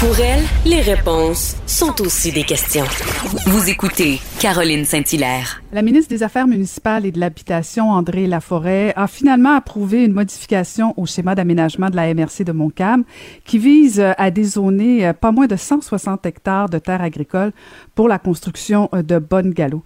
Pour elle, les réponses sont aussi des questions. Vous écoutez Caroline Saint-Hilaire. La ministre des Affaires municipales et de l'Habitation, Andrée Laforest, a finalement approuvé une modification au schéma d'aménagement de la MRC de Montcalm qui vise à dézoner pas moins de 160 hectares de terres agricoles pour la construction de Bonne galop.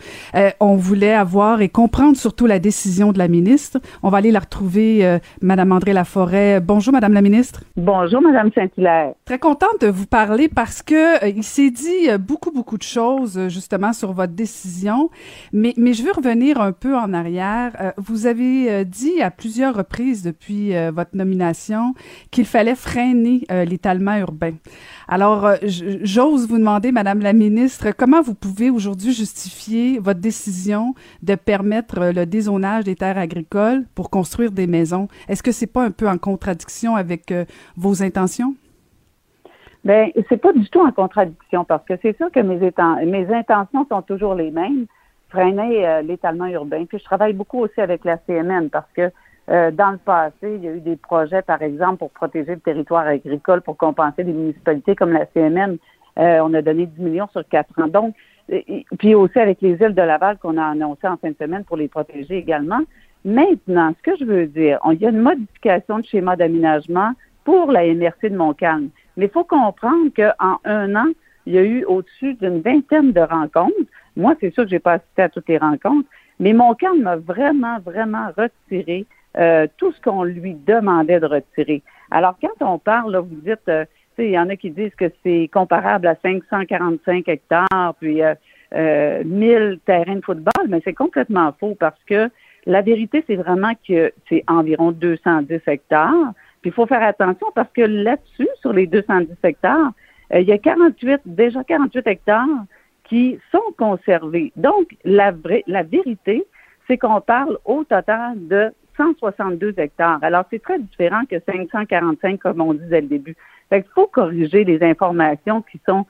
On voulait avoir et comprendre surtout la décision de la ministre. On va aller la retrouver, Mme Andrée Laforest. Bonjour, Mme la ministre. Bonjour, Mme Saint-Hilaire. Très contente de vous parler parce que il s'est dit beaucoup de choses justement sur votre décision, mais je veux revenir un peu en arrière. Vous avez dit à plusieurs reprises depuis votre nomination qu'il fallait freiner l'étalement urbain. Alors, j'ose vous demander, Madame la ministre, comment vous pouvez aujourd'hui justifier votre décision de permettre le dézonage des terres agricoles pour construire des maisons? Est-ce que c'est pas un peu en contradiction avec vos intentions? Bien, c'est pas du tout en contradiction parce que c'est sûr que mes intentions sont toujours les mêmes, freiner l'étalement urbain. Puis je travaille beaucoup aussi avec la CMN parce que dans le passé, il y a eu des projets, par exemple, pour protéger le territoire agricole, pour compenser des municipalités comme la CMN. On a donné 10 millions sur 4 ans. Donc, puis aussi avec les îles de Laval qu'on a annoncé en fin de semaine pour les protéger également. Maintenant, ce que je veux dire, il y a une modification de schéma d'aménagement pour la MRC de Montcalm. Mais il faut comprendre qu'en un an, il y a eu au-dessus d'une vingtaine de rencontres. Moi, c'est sûr que j'ai pas assisté à toutes les rencontres, mais Montcalm m'a vraiment retiré tout ce qu'on lui demandait de retirer. Alors, quand on parle, là, vous dites, il y en a qui disent que c'est comparable à 545 hectares, puis 1000 terrains de football, mais c'est complètement faux parce que la vérité, c'est vraiment que c'est environ 210 hectares. Il faut faire attention parce que là-dessus, sur les 210 hectares, il y a 48 hectares qui sont conservés. Donc, la vérité, c'est qu'on parle au total de 162 hectares. Alors, c'est très différent que 545, comme on disait au début. Fait qu'il faut corriger les informations qui sont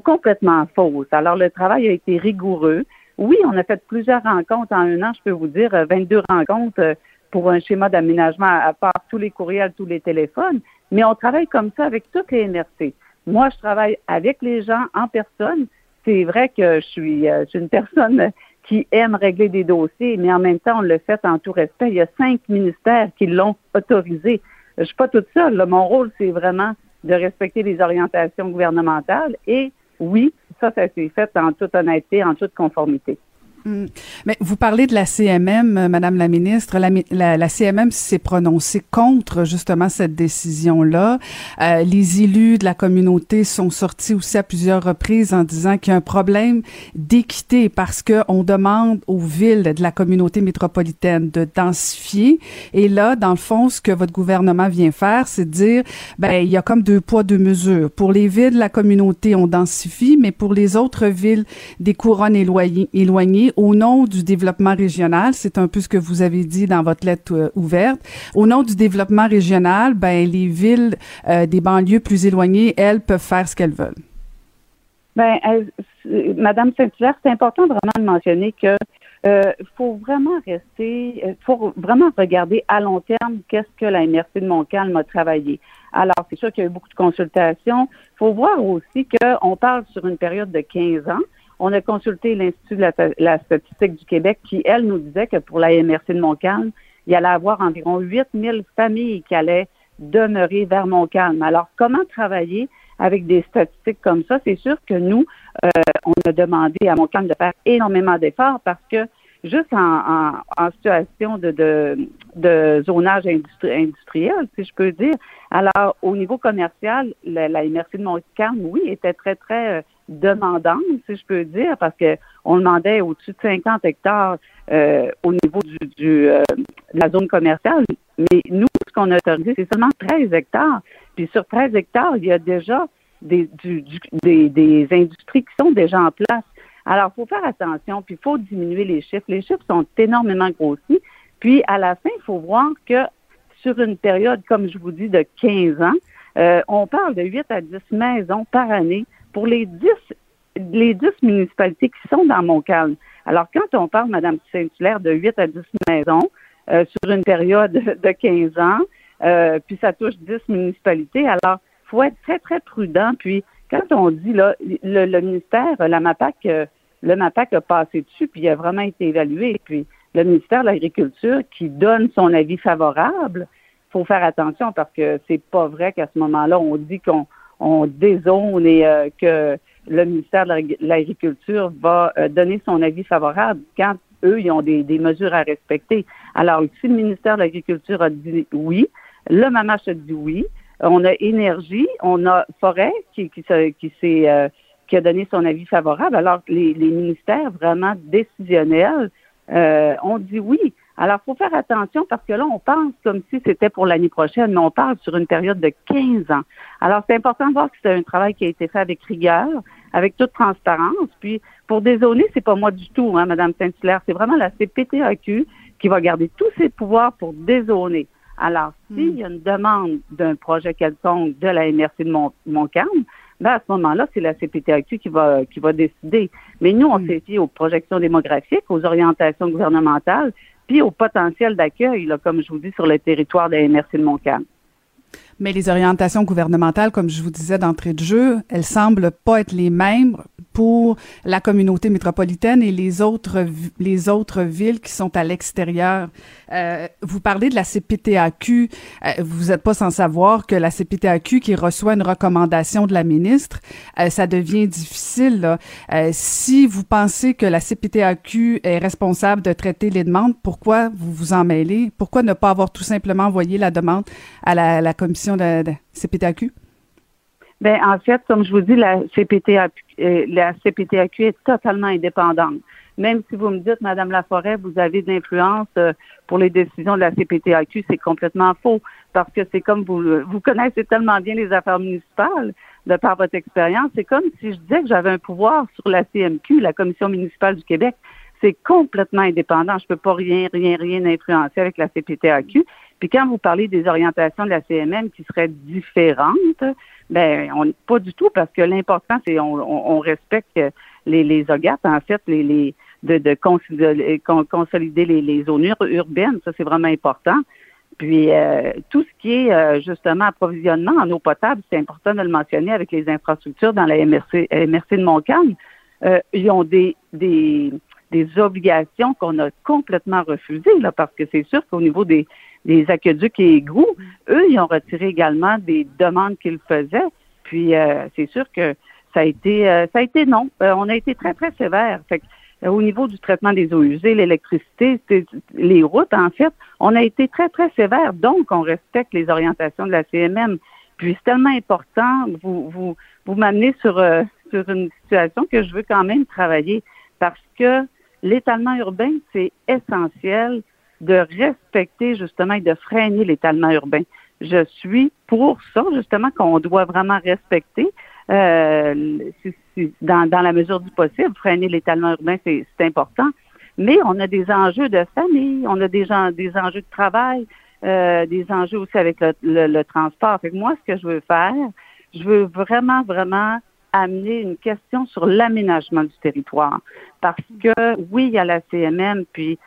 complètement fausses. Alors, le travail a été rigoureux. Oui, on a fait plusieurs rencontres en un an, je peux vous dire, 22 rencontres pour un schéma d'aménagement à part tous les courriels, tous les téléphones, mais on travaille comme ça avec toutes les MRC. Moi, je travaille avec les gens en personne. C'est vrai que je suis une personne qui aime régler des dossiers, mais en même temps, on le fait en tout respect. Il y a 5 ministères qui l'ont autorisé. Je suis pas toute seule, là. Mon rôle, c'est vraiment de respecter les orientations gouvernementales. Et oui, ça s'est fait en toute honnêteté, en toute conformité. Mais vous parlez de la CMM, Madame la ministre. La CMM s'est prononcée contre justement cette décision-là. Les élus de la communauté sont sortis aussi à plusieurs reprises en disant qu'il y a un problème d'équité parce que on demande aux villes de la communauté métropolitaine de densifier. Et là, dans le fond, ce que votre gouvernement vient faire, c'est de dire, il y a comme deux poids, deux mesures. Pour les villes de la communauté, on densifie, mais pour les autres villes des couronnes éloignées, au nom du développement régional, c'est un peu ce que vous avez dit dans votre lettre ouverte. Au nom du développement régional, les villes des banlieues plus éloignées, elles peuvent faire ce qu'elles veulent. Madame Saint-Hilaire, c'est important vraiment de mentionner que faut vraiment regarder à long terme qu'est-ce que la MRC de Montcalm a travaillé. Alors, c'est sûr qu'il y a eu beaucoup de consultations. Faut voir aussi qu'on parle sur une période de 15 ans. On a consulté l'Institut de la statistique du Québec qui, elle, nous disait que pour la MRC de Montcalm, il y allait avoir environ 8000 familles qui allaient demeurer vers Montcalm. Alors, comment travailler avec des statistiques comme ça? C'est sûr que nous, on a demandé à Montcalm de faire énormément d'efforts parce que juste en situation de zonage industriel, si je peux dire. Alors, au niveau commercial, la MRC de Montcalm, oui, était très, très demandante, si je peux dire, parce que on demandait au-dessus de 50 hectares au niveau de la zone commerciale. Mais nous, ce qu'on a autorisé, c'est seulement 13 hectares. Puis sur 13 hectares, il y a déjà des industries qui sont déjà en place. Alors, il faut faire attention, puis il faut diminuer les chiffres. Les chiffres sont énormément grossis. Puis, à la fin, il faut voir que sur une période, comme je vous dis, de 15 ans, on parle de 8 à 10 maisons par année pour les 10 municipalités qui sont dans Montcalm. Alors, quand on parle, Mme Saint-Hilaire, de 8 à 10 maisons sur une période de 15 ans, puis ça touche 10 municipalités, alors il faut être très, très prudent. Puis, quand on dit, là, le ministère, le MAPAQ a passé dessus, puis il a vraiment été évalué. Puis le ministère de l'Agriculture qui donne son avis favorable, il faut faire attention parce que c'est pas vrai qu'à ce moment-là, on dit qu'on dézone et que le ministère de l'Agriculture va donner son avis favorable quand eux, ils ont des mesures à respecter. Alors, si le ministère de l'Agriculture a dit oui, le MAMH a dit oui, on a énergie, on a forêt qui a donné son avis favorable. Alors, les ministères vraiment décisionnels ont dit oui. Alors, il faut faire attention parce que là, on pense comme si c'était pour l'année prochaine, mais on parle sur une période de 15 ans. Alors, c'est important de voir que c'est un travail qui a été fait avec rigueur, avec toute transparence. Puis, pour dézoner, c'est pas moi du tout, hein, Mme Saint-Hilaire, c'est vraiment la CPTAQ qui va garder tous ses pouvoirs pour dézoner. Alors, s'il y a une demande d'un projet quelconque de la MRC de Montcalm, ben à ce moment-là, c'est la CPTAQ qui va décider. Mais nous, on s'est fié aux projections démographiques, aux orientations gouvernementales, puis au potentiel d'accueil, là, comme je vous dis, sur le territoire de la MRC de Montcalm. Mais les orientations gouvernementales, comme je vous disais d'entrée de jeu, elles semblent pas être les mêmes pour la communauté métropolitaine et les autres villes qui sont à l'extérieur. Vous parlez de la CPTAQ. Vous n'êtes pas sans savoir que la CPTAQ qui reçoit une recommandation de la ministre, ça devient difficile, là. Si vous pensez que la CPTAQ est responsable de traiter les demandes, pourquoi vous vous en mêlez? Pourquoi ne pas avoir tout simplement envoyé la demande à la commission de CPTAQ? Bien, en fait, comme je vous dis, la CPTAQ est totalement indépendante. Même si vous me dites, Mme Laforest, vous avez de l'influence pour les décisions de la CPTAQ, c'est complètement faux. Parce que c'est comme vous connaissez tellement bien les affaires municipales, de par votre expérience, c'est comme si je disais que j'avais un pouvoir sur la CMQ, la Commission municipale du Québec. C'est complètement indépendant. Je ne peux pas rien influencer avec la CPTAQ. Puis quand vous parlez des orientations de la CMM qui seraient différentes, ben pas du tout, parce que l'important, c'est on respecte les OGAT, en fait, consolider les zones urbaines. Ça, c'est vraiment important. Puis tout ce qui est justement approvisionnement en eau potable, c'est important de le mentionner avec les infrastructures dans la MRC de Montcalm. Ils ont des obligations qu'on a complètement refusées, là, parce que c'est sûr qu'au niveau des aqueducs et égouts, eux, ils ont retiré également des demandes qu'ils faisaient. Puis, c'est sûr que ça a été non. On a été très, très sévère. Fait que, au niveau du traitement des eaux usées, l'électricité, les routes, en fait, on a été très, très sévère. Donc, on respecte les orientations de la CMM. Puis, c'est tellement important. Vous m'amenez sur une situation que je veux quand même travailler parce que l'étalement urbain, c'est essentiel de respecter justement et de freiner l'étalement urbain. Je suis pour ça, justement, qu'on doit vraiment respecter dans la mesure du possible. Freiner l'étalement urbain, c'est important. Mais on a des enjeux de famille, on a des enjeux de travail, des enjeux aussi avec le transport. Fait que moi, ce que je veux faire, je veux vraiment, vraiment amener une question sur l'aménagement du territoire. Parce que, oui, il y a la CMM, puis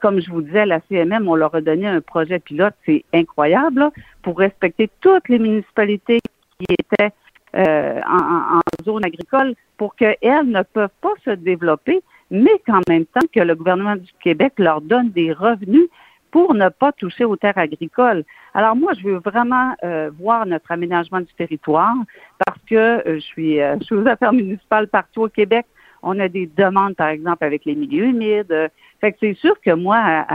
comme je vous disais, la CMM, on leur a donné un projet pilote, c'est incroyable, là, pour respecter toutes les municipalités qui étaient en zone agricole pour qu'elles ne peuvent pas se développer, mais qu'en même temps que le gouvernement du Québec leur donne des revenus pour ne pas toucher aux terres agricoles. Alors moi, je veux vraiment voir notre aménagement du territoire parce que je suis aux affaires municipales partout au Québec. On a des demandes, par exemple, avec les milieux humides. Fait que c'est sûr que moi,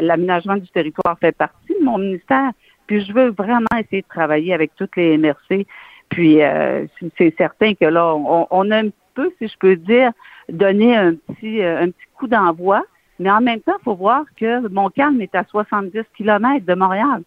l'aménagement du territoire fait partie de mon ministère. Puis je veux vraiment essayer de travailler avec toutes les MRC. Puis c'est certain que là, on a un peu, si je peux dire, donné un petit coup d'envoi. Mais en même temps, il faut voir que Montcalm est à 70 km de Montréal.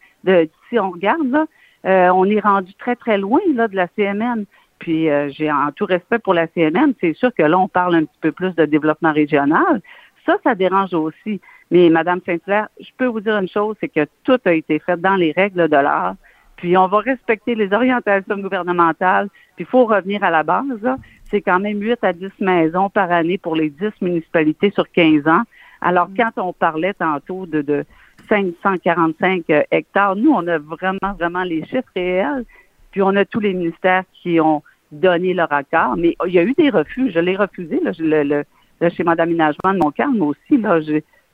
Si on regarde, là, on est rendu très, très loin là de la CMN. Puis j'ai en tout respect pour la CMN, c'est sûr que là, on parle un petit peu plus de développement régional. Ça dérange aussi. Mais Mme Saint-Hilaire, je peux vous dire une chose, c'est que tout a été fait dans les règles de l'art. Puis on va respecter les orientations gouvernementales. Puis il faut revenir à la base, là. C'est quand même 8 à 10 maisons par année pour les 10 municipalités sur 15 ans. Alors, quand on parlait tantôt de 545 hectares, nous, on a vraiment, vraiment les chiffres réels. Puis on a tous les ministères qui ont donné leur accord. Mais il y a eu des refus. Je l'ai refusé, là, le schéma d'aménagement de Montcalm aussi. Là,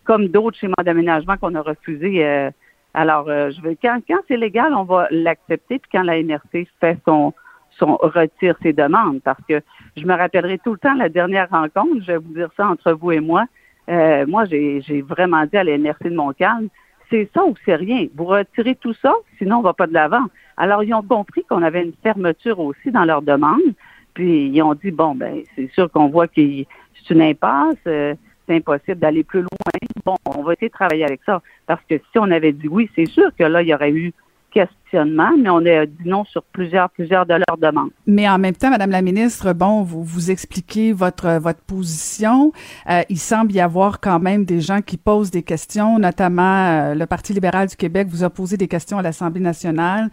comme d'autres schémas d'aménagement qu'on a refusés. Alors, je veux quand c'est légal, on va l'accepter. Puis quand la MRC fait son retire ses demandes. Parce que je me rappellerai tout le temps la dernière rencontre. Je vais vous dire ça entre vous et moi. Moi, j'ai vraiment dit à la MRC de Montcalm, c'est ça ou c'est rien. Vous retirez tout ça, sinon on va pas de l'avant. Alors, ils ont compris qu'on avait une fermeture aussi dans leur demande. Puis, ils ont dit, c'est sûr qu'on voit que c'est une impasse, c'est impossible d'aller plus loin. Bon, on va essayer de travailler avec ça. Parce que si on avait dit oui, c'est sûr que là, il y aurait eu questionnement, mais on a dit non sur plusieurs de leurs demandes. Mais en même temps, Madame la ministre, vous expliquez votre position. Il semble y avoir quand même des gens qui posent des questions, notamment le Parti libéral du Québec vous a posé des questions à l'Assemblée nationale.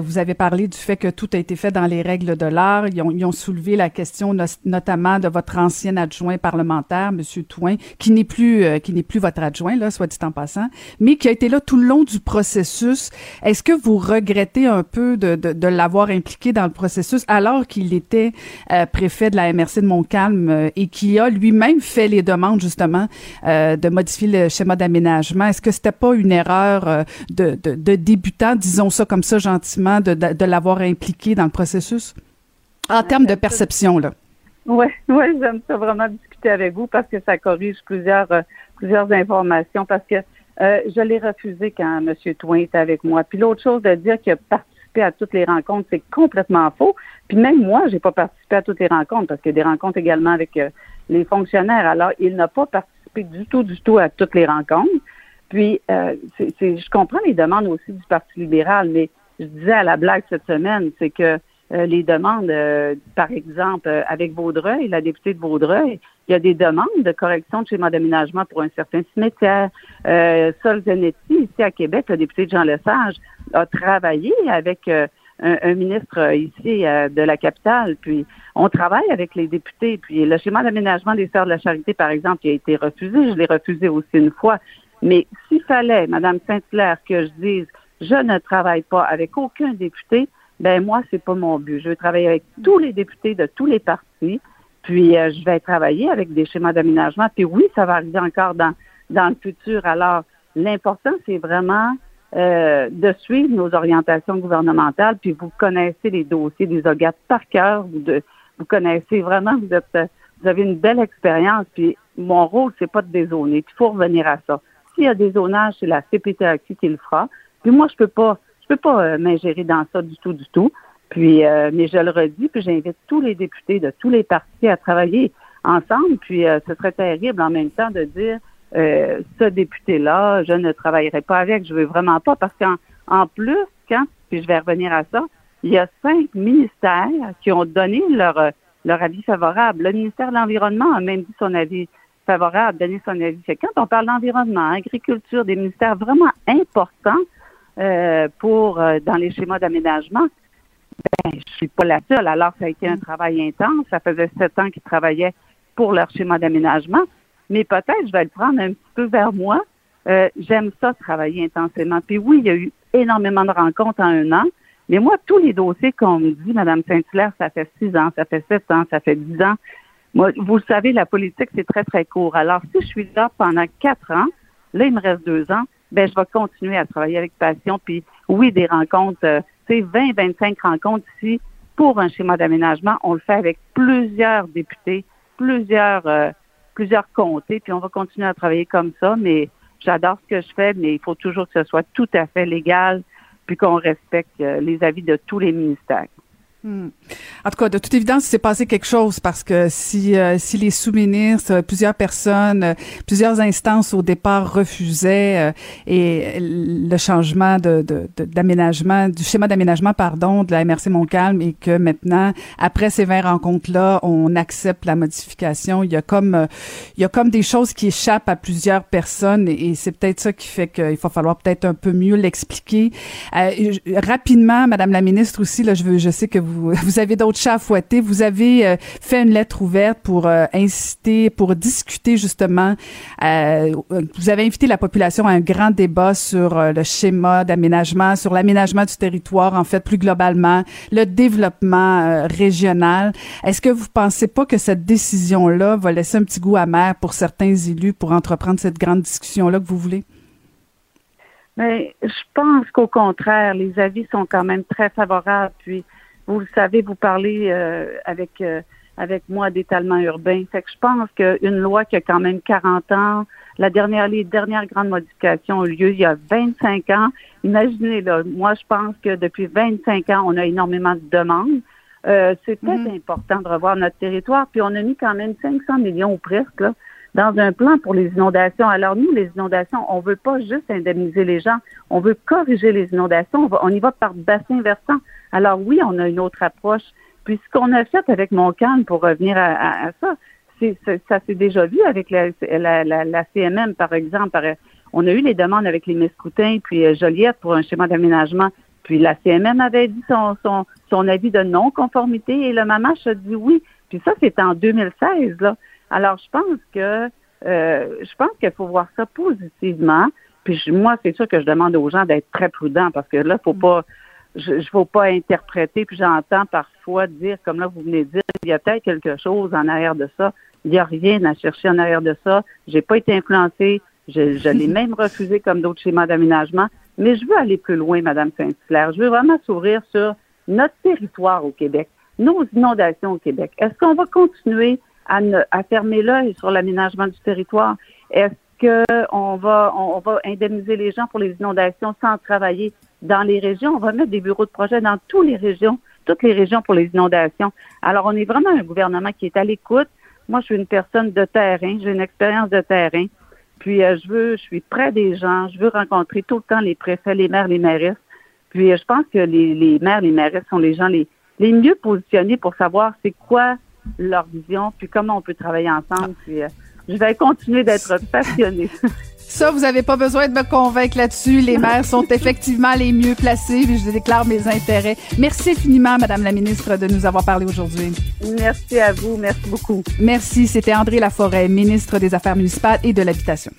Vous avez parlé du fait que tout a été fait dans les règles de l'art. Ils ont soulevé la question notamment de votre ancien adjoint parlementaire, M. Thouin, qui n'est plus votre adjoint, là, soit dit en passant, mais qui a été là tout le long du processus. Est-ce que vous regrettez un peu de l'avoir impliqué dans le processus alors qu'il était préfet de la MRC de Montcalm et qui a lui-même fait les demandes justement de modifier le schéma d'aménagement? Est-ce que c'était pas une erreur de débutant, disons ça comme ça gentiment, de l'avoir impliqué dans le processus en termes de perception là? Ouais, j'aime ça vraiment discuter avec vous parce que ça corrige plusieurs informations parce que je l'ai refusé quand M. Thouin était avec moi. Puis l'autre chose de dire qu'il a participé à toutes les rencontres, c'est complètement faux. Puis même moi, j'ai pas participé à toutes les rencontres parce qu'il y a des rencontres également avec les fonctionnaires. Alors, il n'a pas participé du tout à toutes les rencontres. Puis, je comprends les demandes aussi du Parti libéral, mais je disais à la blague cette semaine, c'est que les demandes, par exemple, avec Vaudreuil, la députée de Vaudreuil, il y a des demandes de correction de schéma d'aménagement pour un certain cimetière. Sol Zanetti, ici à Québec, le député de Jean Lesage, a travaillé avec un ministre ici de la capitale. Puis, on travaille avec les députés. Puis, le schéma d'aménagement des sœurs de la charité, par exemple, qui a été refusé. Je l'ai refusé aussi une fois. Mais s'il fallait, Mme Saint-Hilaire, que je dise « je ne travaille pas avec aucun député », moi, c'est pas mon but. Je veux travailler avec tous les députés de tous les partis, puis je vais travailler avec des schémas d'aménagement. Puis oui, ça va arriver encore dans le futur. Alors, l'important, c'est vraiment de suivre nos orientations gouvernementales, puis vous connaissez les dossiers des OGAT par cœur. Vous connaissez vraiment, vous avez une belle expérience, puis mon rôle, c'est pas de dézoner. Puis il faut revenir à ça. S'il y a des zonages, c'est la CPTAQ qui le fera. Puis moi, je peux pas m'ingérer dans ça du tout. Puis, mais je le redis, puis j'invite tous les députés de tous les partis à travailler ensemble. Puis, ce serait terrible en même temps de dire ce député-là, je ne travaillerai pas avec, je veux vraiment pas, parce qu'en plus, puis je vais revenir à ça, il y a 5 ministères qui ont donné leur avis favorable. Le ministère de l'Environnement a même dit son avis favorable, donné son avis. Quand on parle d'environnement, agriculture, des ministères vraiment importants, dans les schémas d'aménagement, je suis pas la seule. Alors, ça a été un travail intense. Ça faisait 7 ans qu'ils travaillaient pour leur schéma d'aménagement. Mais peut-être, je vais le prendre un petit peu vers moi. J'aime ça, travailler intensément. Puis oui, il y a eu énormément de rencontres en 1 an. Mais moi, tous les dossiers qu'on me dit, Mme Saint-Hilaire, ça fait 6 ans, ça fait 7 ans, ça fait 10 ans. Moi, vous le savez, la politique, c'est très, très court. Alors, si je suis là pendant 4 ans, là, il me reste 2 ans, je vais continuer à travailler avec passion. Puis oui, des rencontres, 20-25 rencontres ici pour un schéma d'aménagement. On le fait avec plusieurs députés plusieurs comtés, puis on va continuer à travailler comme ça, mais j'adore ce que je fais, mais il faut toujours que ce soit tout à fait légal, puis qu'on respecte les avis de tous les ministères. Hmm. En tout cas, de toute évidence, il s'est passé quelque chose parce que si les sous-ministres, plusieurs personnes, plusieurs instances au départ refusaient et le changement du schéma d'aménagement de la MRC Montcalm et que maintenant, après ces 20 rencontres-là, on accepte la modification, il y a comme des choses qui échappent à plusieurs personnes et c'est peut-être ça qui fait qu'il va falloir peut-être un peu mieux l'expliquer. Rapidement, Madame la ministre aussi, là, je sais que vous avez d'autres chats à fouetter. Vous avez fait une lettre ouverte pour inciter, pour discuter justement. Vous avez invité la population à un grand débat sur le schéma d'aménagement, sur l'aménagement du territoire, en fait, plus globalement, le développement régional. Est-ce que vous pensez pas que cette décision-là va laisser un petit goût amer pour certains élus pour entreprendre cette grande discussion-là que vous voulez? Mais je pense qu'au contraire, les avis sont quand même très favorables, puis vous le savez, vous parlez avec moi d'étalement urbain. Fait que je pense qu'une loi qui a quand même 40 ans, les dernières grandes modifications ont eu lieu il y a 25 ans. Imaginez, là, moi, je pense que depuis 25 ans, on a énormément de demandes. C'est peut-être important de revoir notre territoire. Puis on a mis quand même 500 millions ou presque là, dans un plan pour les inondations. Alors nous, les inondations, on veut pas juste indemniser les gens. On veut corriger les inondations. On y va par bassin versant. Alors oui, on a une autre approche. Puis ce qu'on a fait avec Montcalm, pour revenir à ça, ça s'est déjà vu avec la CMM, par exemple. On a eu les demandes avec les Mescoutins, puis Joliette pour un schéma d'aménagement. Puis la CMM avait dit son avis de non-conformité et le MAMH a dit oui. Puis ça, c'est en 2016, là. Alors je pense qu'il faut voir ça positivement. Puis moi, c'est sûr que je demande aux gens d'être très prudents parce que là, il ne faut pas interpréter, puis j'entends parfois dire, comme là vous venez de dire, il y a peut-être quelque chose en arrière de ça. Il n'y a rien à chercher en arrière de ça. J'ai pas été influencée. Je l'ai même refusé comme d'autres schémas d'aménagement. Mais je veux aller plus loin, Madame Saint-Hilaire. Je veux vraiment s'ouvrir sur notre territoire au Québec, nos inondations au Québec. Est-ce qu'on va continuer à fermer l'œil sur l'aménagement du territoire? Est-ce qu'on va indemniser les gens pour les inondations sans travailler dans les régions? On va mettre des bureaux de projet dans toutes les régions pour les inondations. Alors, on est vraiment un gouvernement qui est à l'écoute. Moi, je suis une personne de terrain, j'ai une expérience de terrain. Puis, je suis près des gens, je veux rencontrer tout le temps les préfets, les maires, les mairesses. Puis, je pense que les maires, les mairesses sont les gens les mieux positionnés pour savoir c'est quoi leur vision, puis comment on peut travailler ensemble. Puis, je vais continuer d'être passionnée. Ça, vous n'avez pas besoin de me convaincre là-dessus. Les maires sont effectivement les mieux placés. Je déclare mes intérêts. Merci infiniment, Madame la ministre, de nous avoir parlé aujourd'hui. Merci à vous. Merci beaucoup. Merci. C'était Andrée Laforest, ministre des Affaires municipales et de l'Habitation.